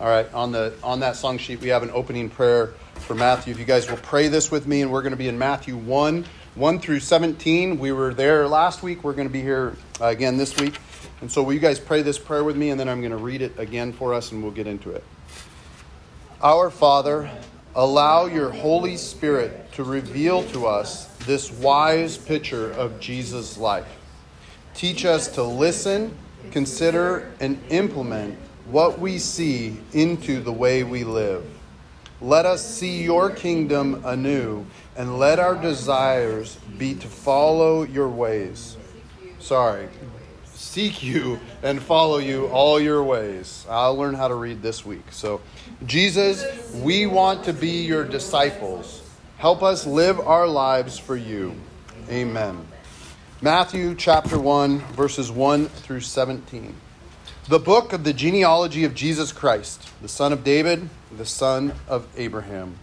All right, on that song sheet, we have an opening prayer for Matthew. If you guys will pray this with me, and we're going to be in Matthew 1 through 17. We were there last week. We're going to be here again this week. And so will you guys pray this prayer with me, and then I'm going to read it again for us, and we'll get into it. Our Father, allow your Holy Spirit to reveal to us this wise picture of Jesus' life. Teach us to listen, consider, and implement what we see into the way we live. Let us see your kingdom anew, and let our desires be to follow your ways. Seek you and follow you all your ways. I'll learn how to read this week. So, Jesus, we want to be your disciples. Help us live our lives for you. Amen. Matthew chapter 1, verses 1 through 17. The book of the genealogy of Jesus Christ, the son of David, the son of Abraham.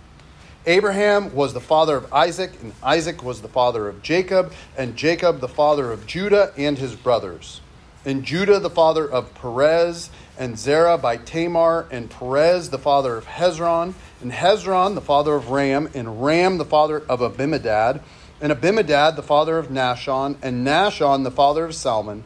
Abraham was the father of Isaac, and Isaac was the father of Jacob, and Jacob the father of Judah and his brothers. And Judah the father of Perez, and Zerah by Tamar, and Perez the father of Hezron, and Hezron the father of Ram, and Ram the father of Abimadad, and Abimadad the father of Nahshon, and Nahshon the father of Salmon,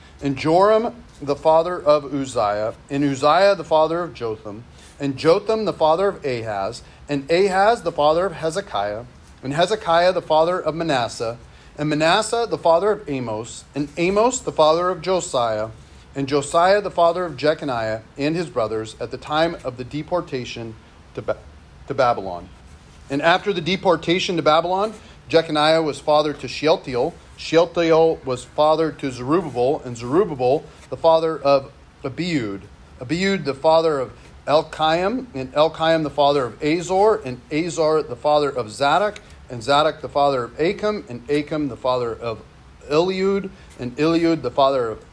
and Joram the father of Uzziah, and Uzziah the father of Jotham, and Jotham the father of Ahaz, and Ahaz the father of Hezekiah, and Hezekiah the father of Manasseh, and Manasseh the father of Amos, and Amos the father of Josiah, and Josiah the father of Jeconiah and his brothers at the time of the deportation to Babylon. And after the deportation to Babylon, Jeconiah was father to Shealtiel, Shealtiel was father to Zerubbabel, and Zerubbabel the father of Abiud, Abiud the father of Elkiam, and Elkiam the father of Azor, and Azor the father of Zadok, and Zadok the father of Achim, and Achim the father of Eliud, and Eliud the father of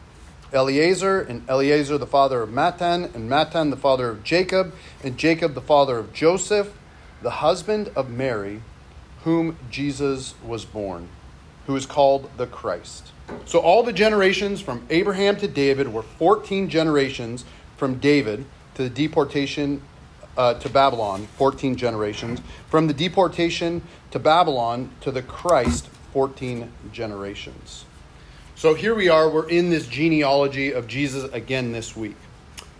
Eleazar, and Eleazar the father of Matan, and Matan the father of Jacob, and Jacob the father of Joseph, the husband of Mary, whom Jesus was born, who is called the Christ. So all the generations from Abraham to David were 14 generations from David to the deportation to Babylon, 14 generations. From the deportation to Babylon to the Christ, 14 generations. So here we are. We're in this genealogy of Jesus again this week.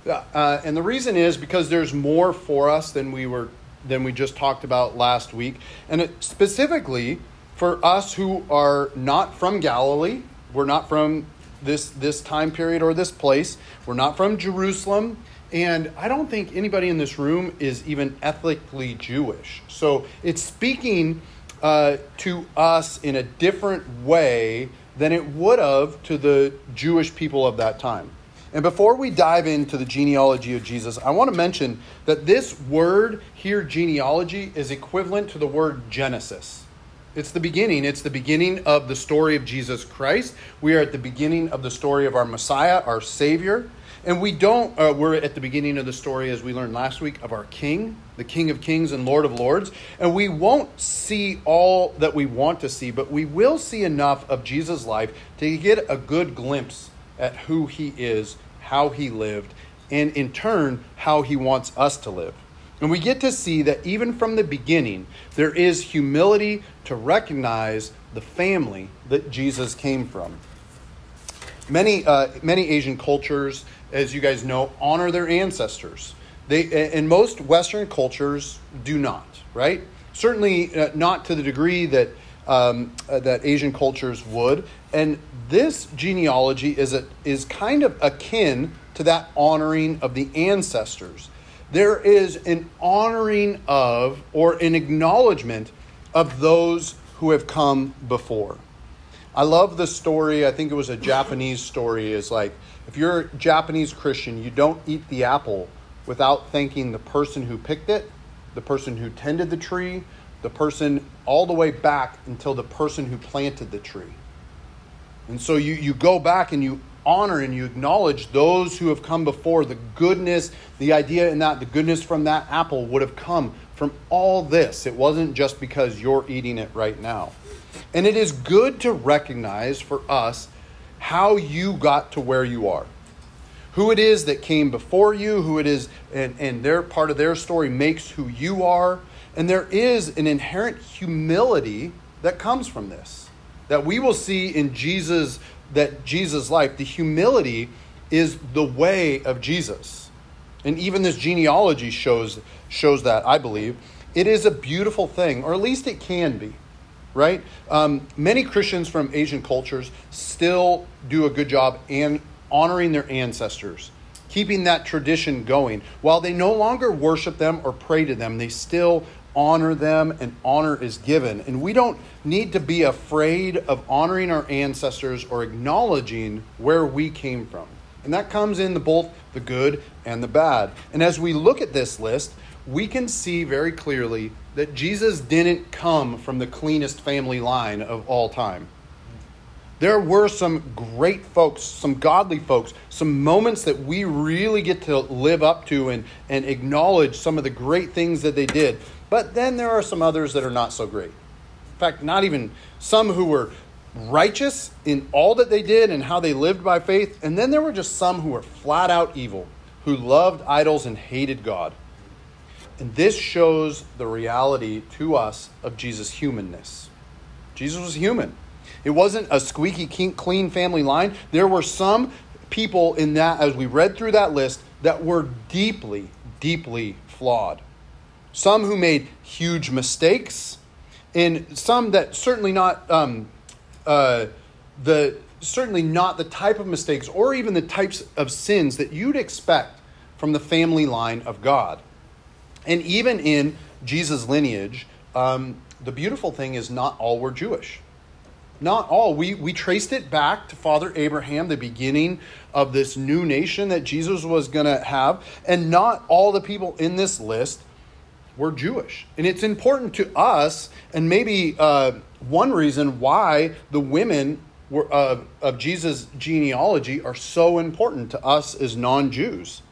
And the reason is because there's more for us than we just talked about last week. And it, specifically for us who are not from Galilee, we're not from this time period or this place, we're not from Jerusalem, and I don't think anybody in this room is even ethnically Jewish. So it's speaking to us in a different way than it would have to the Jewish people of that time. And before we dive into the genealogy of Jesus, I want to mention that this word here, genealogy, is equivalent to the word Genesis. It's the beginning. It's the beginning of the story of Jesus Christ. We are at the beginning of the story of our Messiah, our Savior. And we're at the beginning of the story, as we learned last week, of our King, the King of Kings and Lord of Lords. And we won't see all that we want to see, but we will see enough of Jesus' life to get a good glimpse at who he is, how he lived, and in turn, how he wants us to live. And we get to see that even from the beginning, there is humility to recognize the family that Jesus came from. Many Asian cultures, as you guys know, honor their ancestors. And most Western cultures do not, right? Certainly not to the degree that that Asian cultures would. And this genealogy is kind of akin to that honoring of the ancestors. There is an honoring of, or an acknowledgement of, those who have come before. I love the story. I think it was a Japanese story. It's like, if you're a Japanese Christian, you don't eat the apple without thanking the person who picked it, the person who tended the tree, the person all the way back until the person who planted the tree. And so you go back and you honor and you acknowledge those who have come before. The goodness, the idea in that, the goodness from that apple would have come from all this. It wasn't just because you're eating it right now. And it is good to recognize for us how you got to where you are, who it is that came before you, who it is, and their part of their story makes who you are. And there is an inherent humility that comes from this, that we will see in Jesus' life. The humility is the way of Jesus. And even this genealogy shows that, I believe. It is a beautiful thing, or at least it can be, right? Many Christians from Asian cultures still do a good job in honoring their ancestors, keeping that tradition going. While they no longer worship them or pray to them, they still honor them, and honor is given. And we don't need to be afraid of honoring our ancestors or acknowledging where we came from. And that comes in both the good and the bad. And as we look at this list, we can see very clearly that Jesus didn't come from the cleanest family line of all time. There were some great folks, some godly folks, some moments that we really get to live up to and acknowledge some of the great things that they did. But then there are some others that are not so great. In fact, not even some who were righteous in all that they did and how they lived by faith. And then there were just some who were flat out evil, who loved idols and hated God. And this shows the reality to us of Jesus' humanness. Jesus was human. It wasn't a squeaky clean family line. There were some people in that, as we read through that list, that were deeply, deeply flawed. Some who made huge mistakes, and some that certainly not the type of mistakes or even the types of sins that you'd expect from the family line of God. And even in Jesus' lineage, the beautiful thing is not all were Jewish. Not all. We traced it back to Father Abraham, the beginning of this new nation that Jesus was going to have. And not all the people in this list were Jewish. And it's important to us, and maybe one reason why the women of Jesus' genealogy are so important to us as non-Jews.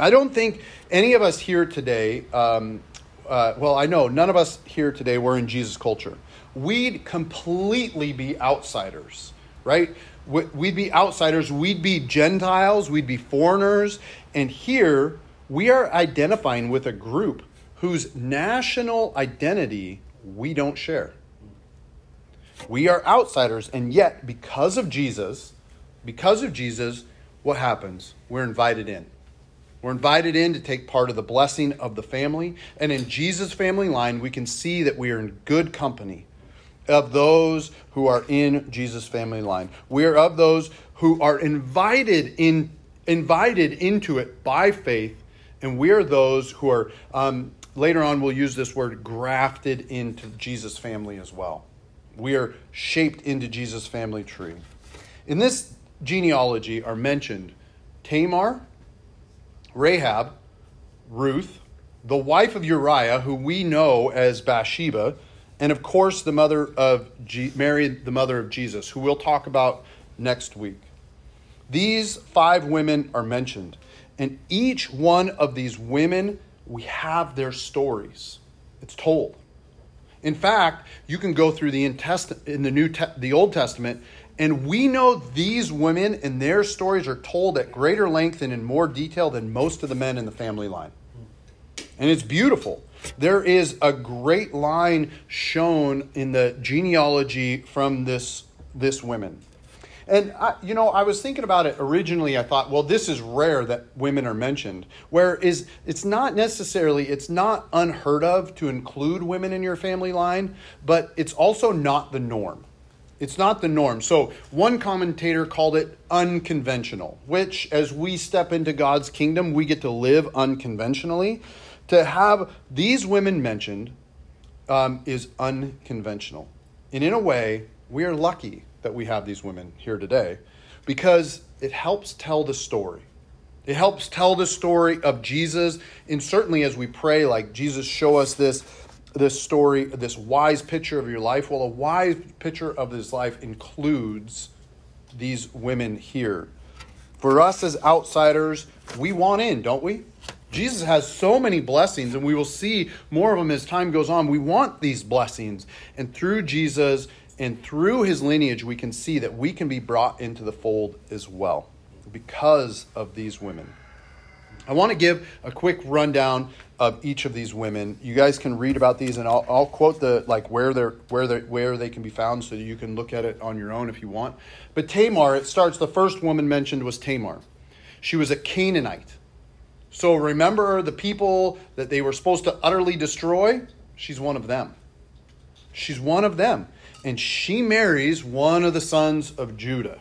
I don't think any of us here today, I know none of us here today were in Jesus' culture. We'd completely be outsiders, right? We'd be outsiders. We'd be Gentiles. We'd be foreigners. And here we are identifying with a group whose national identity we don't share. We are outsiders. And yet, because of Jesus, what happens? We're invited in. We're invited in to take part of the blessing of the family. And in Jesus' family line, we can see that we are in good company of those who are in Jesus' family line. We are of those who are invited into it by faith. And we are those who are, later on we'll use this word, grafted into Jesus' family as well. We are shaped into Jesus' family tree. In this genealogy are mentioned Tamar, Rahab, Ruth, the wife of Uriah, who we know as Bathsheba, and of course the mother of Mary, the mother of Jesus, who we'll talk about next week. These 5 women are mentioned, and each one of these women, we have their stories. It's told. In fact, you can go through the Old Testament, and we know these women and their stories are told at greater length and in more detail than most of the men in the family line. And it's beautiful. There is a great line shown in the genealogy from this women. And, I was thinking about it originally. I thought, well, this is rare that women are mentioned. Whereas it's not unheard of to include women in your family line, but it's also not the norm. It's not the norm. So one commentator called it unconventional, which as we step into God's kingdom, we get to live unconventionally. To have these women mentioned is unconventional. And in a way, we are lucky that we have these women here today because it helps tell the story. It helps tell the story of Jesus. And certainly as we pray, like, Jesus, show us this story, this wise picture of your life. Well, a wise picture of this life includes these women here. For us as outsiders, we want in, don't we? Jesus has so many blessings, and we will see more of them as time goes on. We want these blessings. And through Jesus and through his lineage, we can see that we can be brought into the fold as well because of these women. I want to give a quick rundown of each of these women. You guys can read about these, and I'll quote the where they can be found, so you can look at it on your own if you want. But Tamar, it starts, the first woman mentioned was Tamar. She was a Canaanite. So remember the people that they were supposed to utterly destroy? She's one of them. She's one of them. And she marries one of the sons of Judah.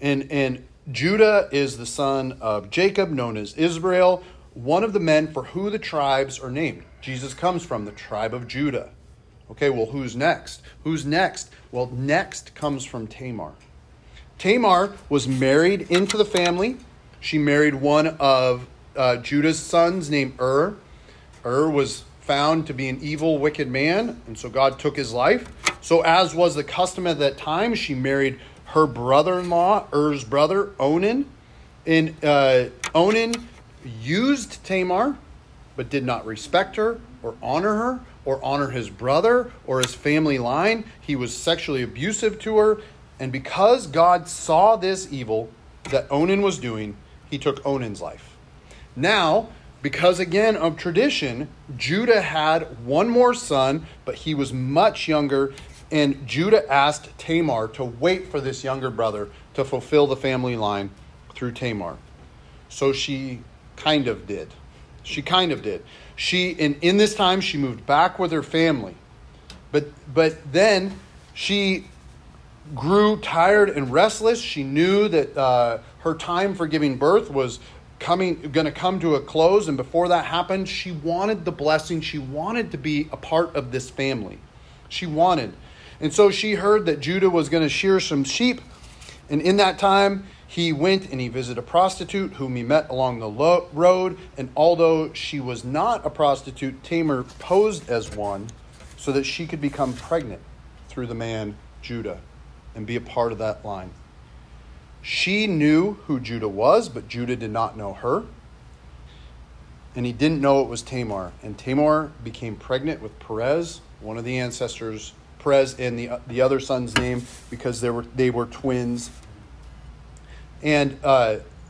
And Judah is the son of Jacob, known as Israel, one of the men for who the tribes are named. Jesus comes from the tribe of Judah. Okay, well, who's next? Who's next? Well, next comes from Tamar. Tamar was married into the family. She married one of Judah's sons named Ur. Ur was found to be an evil, wicked man, and so God took his life. So as was the custom at that time, she married her brother-in-law, Ur's brother, Onan. And Onan used Tamar, but did not respect her, or honor his brother, or his family line. He was sexually abusive to her. And because God saw this evil that Onan was doing, he took Onan's life. Now, because again of tradition, Judah had one more son, but he was much younger. And Judah asked Tamar to wait for this younger brother to fulfill the family line through Tamar. So she kind of did. And in this time, she moved back with her family. But then she grew tired and restless. She knew that her time for giving birth was going to come to a close. And before that happened, she wanted the blessing. She wanted to be a part of this family. And so she heard that Judah was going to shear some sheep. And in that time, he went and he visited a prostitute whom he met along the road. And although she was not a prostitute, Tamar posed as one so that she could become pregnant through the man Judah and be a part of that line. She knew who Judah was, but Judah did not know her. And he didn't know it was Tamar. And Tamar became pregnant with Perez, one of the ancestors, Perez and the other son's name, because they were twins. And this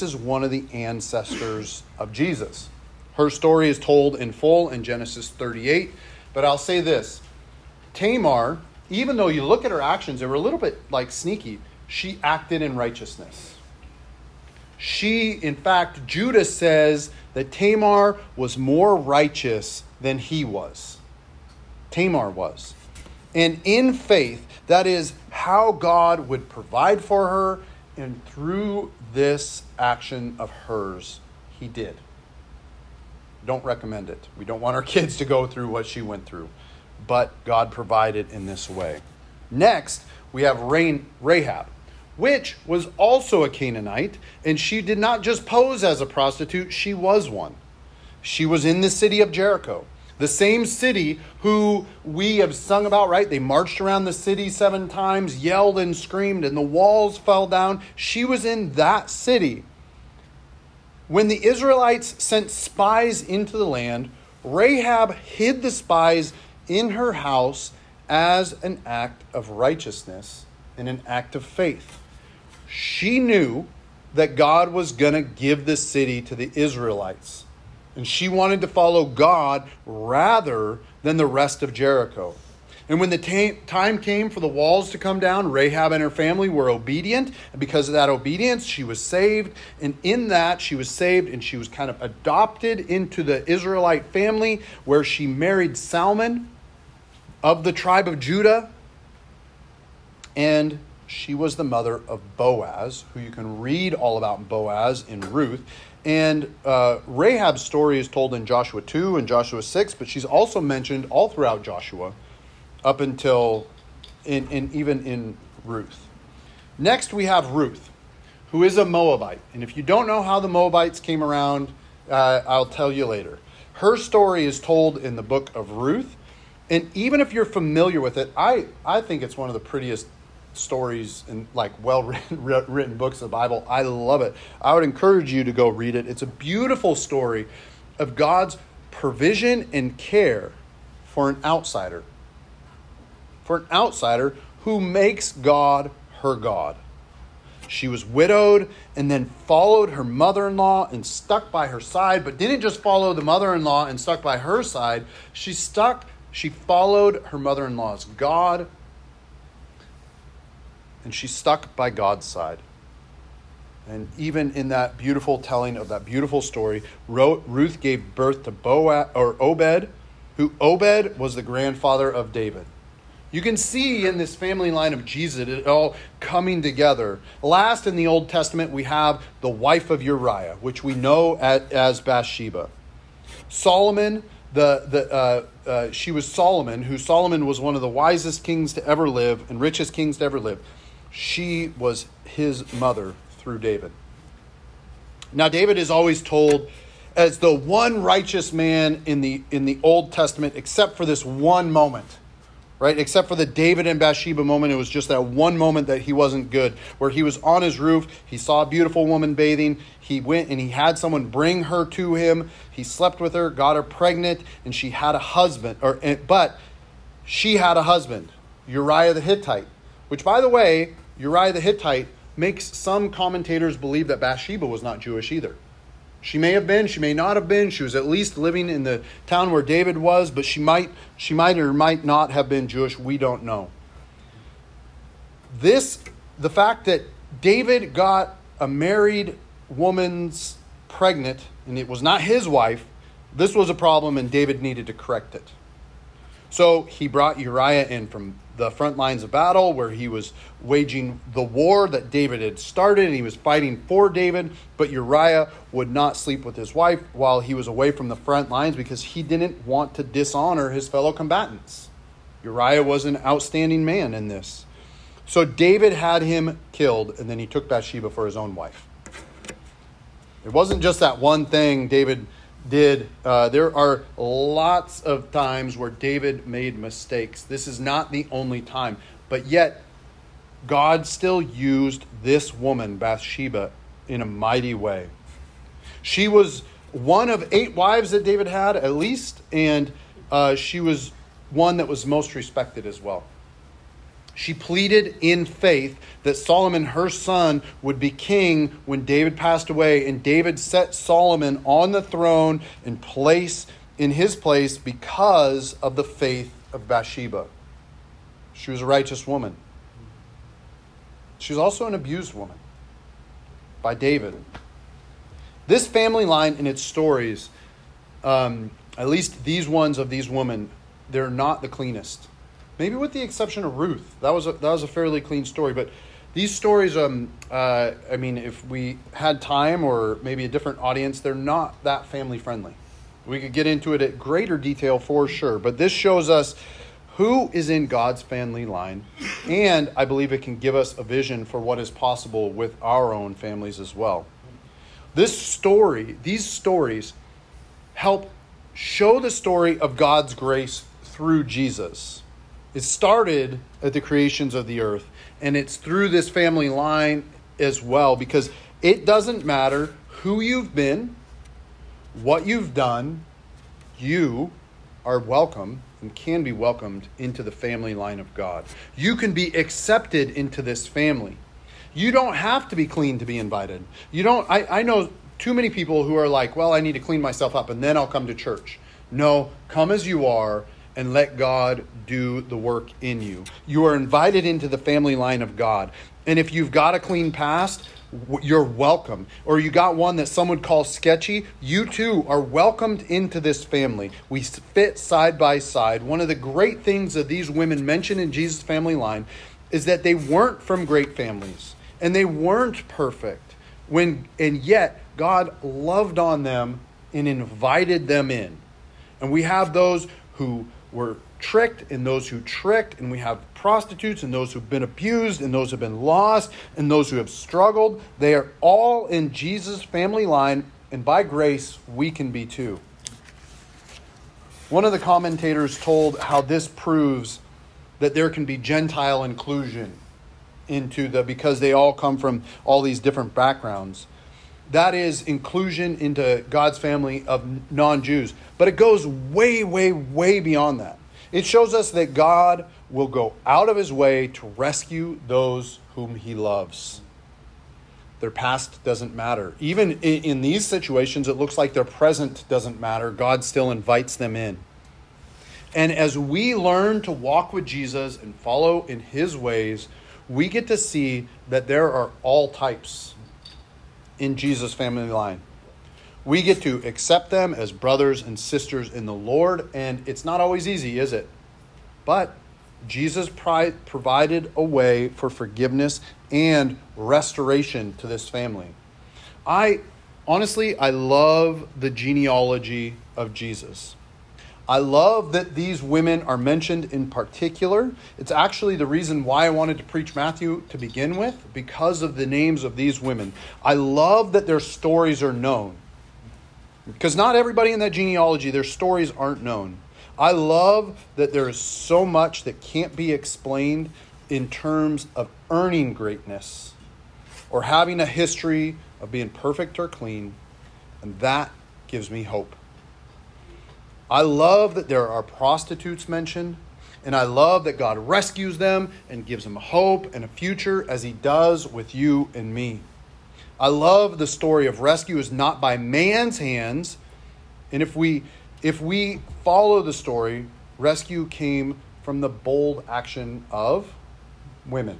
is one of the ancestors of Jesus. Her story is told in full in Genesis 38. But I'll say this: Tamar, even though you look at her actions, they were a little bit like sneaky. She acted in righteousness. She, in fact, Judah says that Tamar was more righteous than he was. Tamar was. And in faith, that is how God would provide for her. And through this action of hers, he did. Don't recommend it. We don't want our kids to go through what she went through. But God provided in this way. Next, we have Rahab, which was also a Canaanite. And she did not just pose as a prostitute. She was one. She was in the city of Jericho, the same city who we have sung about, right? They marched around the city 7 times, yelled and screamed, and the walls fell down. She was in that city. When the Israelites sent spies into the land, Rahab hid the spies in her house as an act of righteousness and an act of faith. She knew that God was going to give this city to the Israelites. And she wanted to follow God rather than the rest of Jericho. And when the time came for the walls to come down, Rahab and her family were obedient. And because of that obedience, she was saved. And in that, she was saved and she was kind of adopted into the Israelite family, where she married Salmon of the tribe of Judah. And she was the mother of Boaz, who you can read all about Boaz in Ruth. And Rahab's story is told in Joshua 2 and Joshua 6, but she's also mentioned all throughout Joshua up until even in Ruth. Next, we have Ruth, who is a Moabite. And if you don't know how the Moabites came around, I'll tell you later. Her story is told in the book of Ruth. And even if you're familiar with it, I think it's one of the prettiest stories and like well-written books of the Bible. I love it. I would encourage you to go read it. It's a beautiful story of God's provision and care for an outsider. For an outsider who makes God her God. She was widowed and then followed her mother-in-law and stuck by her side, but didn't just follow the mother-in-law and stuck by her side. She followed her mother-in-law's God, and she stuck by God's side. And even in that beautiful telling of that beautiful story, Ruth gave birth to Obed, who Obed was the grandfather of David. You can see in this family line of Jesus it all coming together. Last in the Old Testament, we have the wife of Uriah, which we know as Bathsheba. Solomon, she was Solomon, who Solomon was one of the wisest kings to ever live and richest kings to ever live. She was his mother through David. Now, David is always told as the one righteous man in the Old Testament, except for this one moment. Right? Except for the David and Bathsheba moment, it was just that one moment that he wasn't good, where he was on his roof, he saw a beautiful woman bathing, he went and he had someone bring her to him, he slept with her, got her pregnant, and she had a husband. But she had a husband, Uriah the Hittite, which, by the way, Uriah the Hittite makes some commentators believe that Bathsheba was not Jewish either. She may have been, she may not have been. She was at least living in the town where David was, but she might or might not have been Jewish. We don't know. The fact that David got a married woman's pregnant, and it was not his wife, this was a problem, and David needed to correct it. So he brought Uriah in from the front lines of battle, where he was waging the war that David had started, and he was fighting for David, but Uriah would not sleep with his wife while he was away from the front lines because he didn't want to dishonor his fellow combatants. Uriah was an outstanding man in this. So David had him killed, and then he took Bathsheba for his own wife. It wasn't just that one thing David did. There are lots of times where David made mistakes. This is not the only time. But yet, God still used this woman, Bathsheba, in a mighty way. She was one of 8 wives that David had, at least, and she was one that was most respected as well. She pleaded in faith that Solomon, her son, would be king when David passed away. And David set Solomon on the throne in his place because of the faith of Bathsheba. She was a righteous woman. She was also an abused woman by David. This family line and its stories, at least these ones of these women, they're not the cleanest. Maybe with the exception of Ruth, that was a fairly clean story. But these stories, if we had time or maybe a different audience, they're not that family friendly. We could get into it at greater detail for sure. But this shows us who is in God's family line, and I believe it can give us a vision for what is possible with our own families as well. These stories, help show the story of God's grace through Jesus. It started at the creations of the earth, and it's through this family line as well, because it doesn't matter who you've been, what you've done, you are welcome and can be welcomed into the family line of God. You can be accepted into this family. You don't have to be clean to be invited. I know too many people who are like, well, I need to clean myself up and then I'll come to church. No, come as you are, and let God do the work in you. You are invited into the family line of God. And if you've got a clean past, you're welcome. Or you got one that some would call sketchy, you too are welcomed into this family. We fit side by side. One of the great things that these women mentioned in Jesus' family line is that they weren't from great families. And they weren't perfect. And yet, God loved on them and invited them in. And we have those who were tricked and those who tricked, and we have prostitutes and those who've been abused and those who've been lost and those who have struggled. They are all in Jesus' family line, and by grace, we can be too. One of the commentators told how this proves that there can be Gentile inclusion because they all come from all these different backgrounds. That is inclusion into God's family of non-Jews. But it goes way, way, way beyond that. It shows us that God will go out of his way to rescue those whom he loves. Their past doesn't matter. Even in these situations, it looks like their present doesn't matter. God still invites them in. And as we learn to walk with Jesus and follow in his ways, we get to see that there are all types in Jesus' family line. We get to accept them as brothers and sisters in the Lord, and it's not always easy, is it? But Jesus provided a way for forgiveness and restoration to this family. I love the genealogy of Jesus. I love that these women are mentioned in particular. It's actually the reason why I wanted to preach Matthew to begin with, because of the names of these women. I love that their stories are known, because not everybody in that genealogy, their stories aren't known. I love that there is so much that can't be explained in terms of earning greatness or having a history of being perfect or clean. And that gives me hope. I love that there are prostitutes mentioned, and I love that God rescues them and gives them hope and a future, as he does with you and me. I love the story of rescue is not by man's hands. And if we follow the story, rescue came from the bold action of women.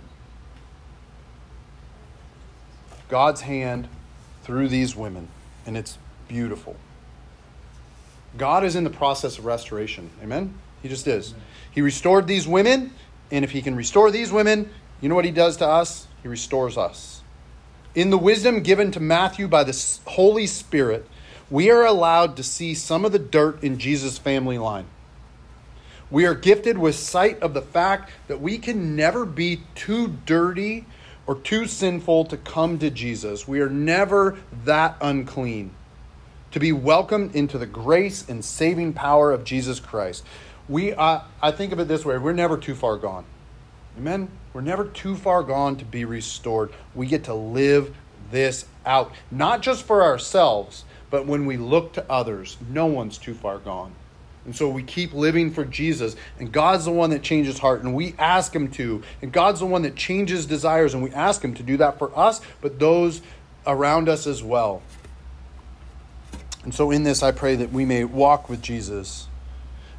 God's hand through these women, and it's beautiful. God is in the process of restoration. Amen? He just is. Amen. He restored these women, and if he can restore these women, you know what he does to us? He restores us. In the wisdom given to Matthew by the Holy Spirit, we are allowed to see some of the dirt in Jesus' family line. We are gifted with sight of the fact that we can never be too dirty or too sinful to come to Jesus. We are never that unclean to be welcomed into the grace and saving power of Jesus Christ. I think of it this way, we're never too far gone. Amen? We're never too far gone to be restored. We get to live this out, not just for ourselves, but when we look to others, no one's too far gone. And so we keep living for Jesus, and God's the one that changes heart, and we ask him to, and God's the one that changes desires, and we ask him to do that for us, but those around us as well. And so in this, I pray that we may walk with Jesus.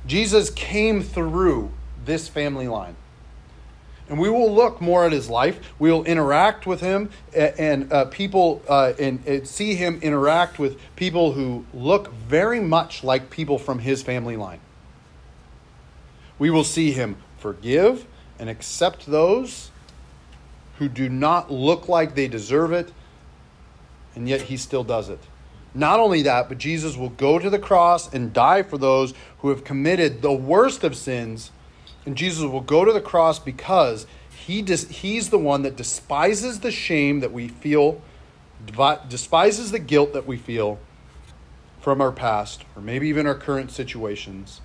Jesus came through this family line. And we will look more at his life. We will interact with him and see him interact with people who look very much like people from his family line. We will see him forgive and accept those who do not look like they deserve it, and yet he still does it. Not only that, but Jesus will go to the cross and die for those who have committed the worst of sins. And Jesus will go to the cross because he's the one that despises the shame that we feel, despises the guilt that we feel from our past, or maybe even our current situations.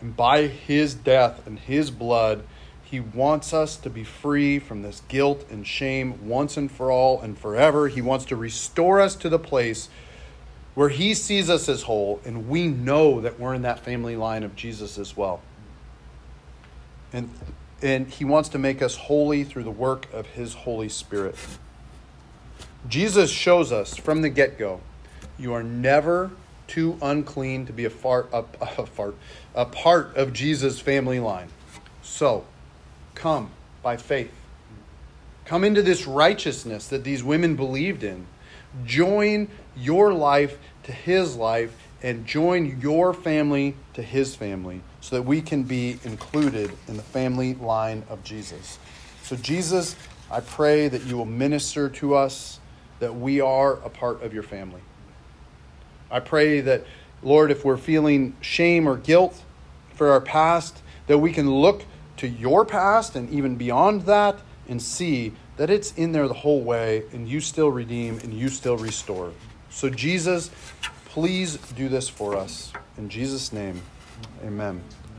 And by his death and his blood, he wants us to be free from this guilt and shame once and for all and forever. He wants to restore us to the place where he sees us as whole, and we know that we're in that family line of Jesus as well. And he wants to make us holy through the work of his Holy Spirit. Jesus shows us from the get-go, you are never too unclean to be a part of Jesus' family line. So, come by faith. Come into this righteousness that these women believed in. Join your life to his life, and join your family to his family, so that we can be included in the family line of Jesus. So Jesus, I pray that you will minister to us, that we are a part of your family. I pray that, Lord, if we're feeling shame or guilt, for our past, that we can look to your past and even beyond that and see that it's in there the whole way, and you still redeem and you still restore. So Jesus, please do this for us. In Jesus' name, amen.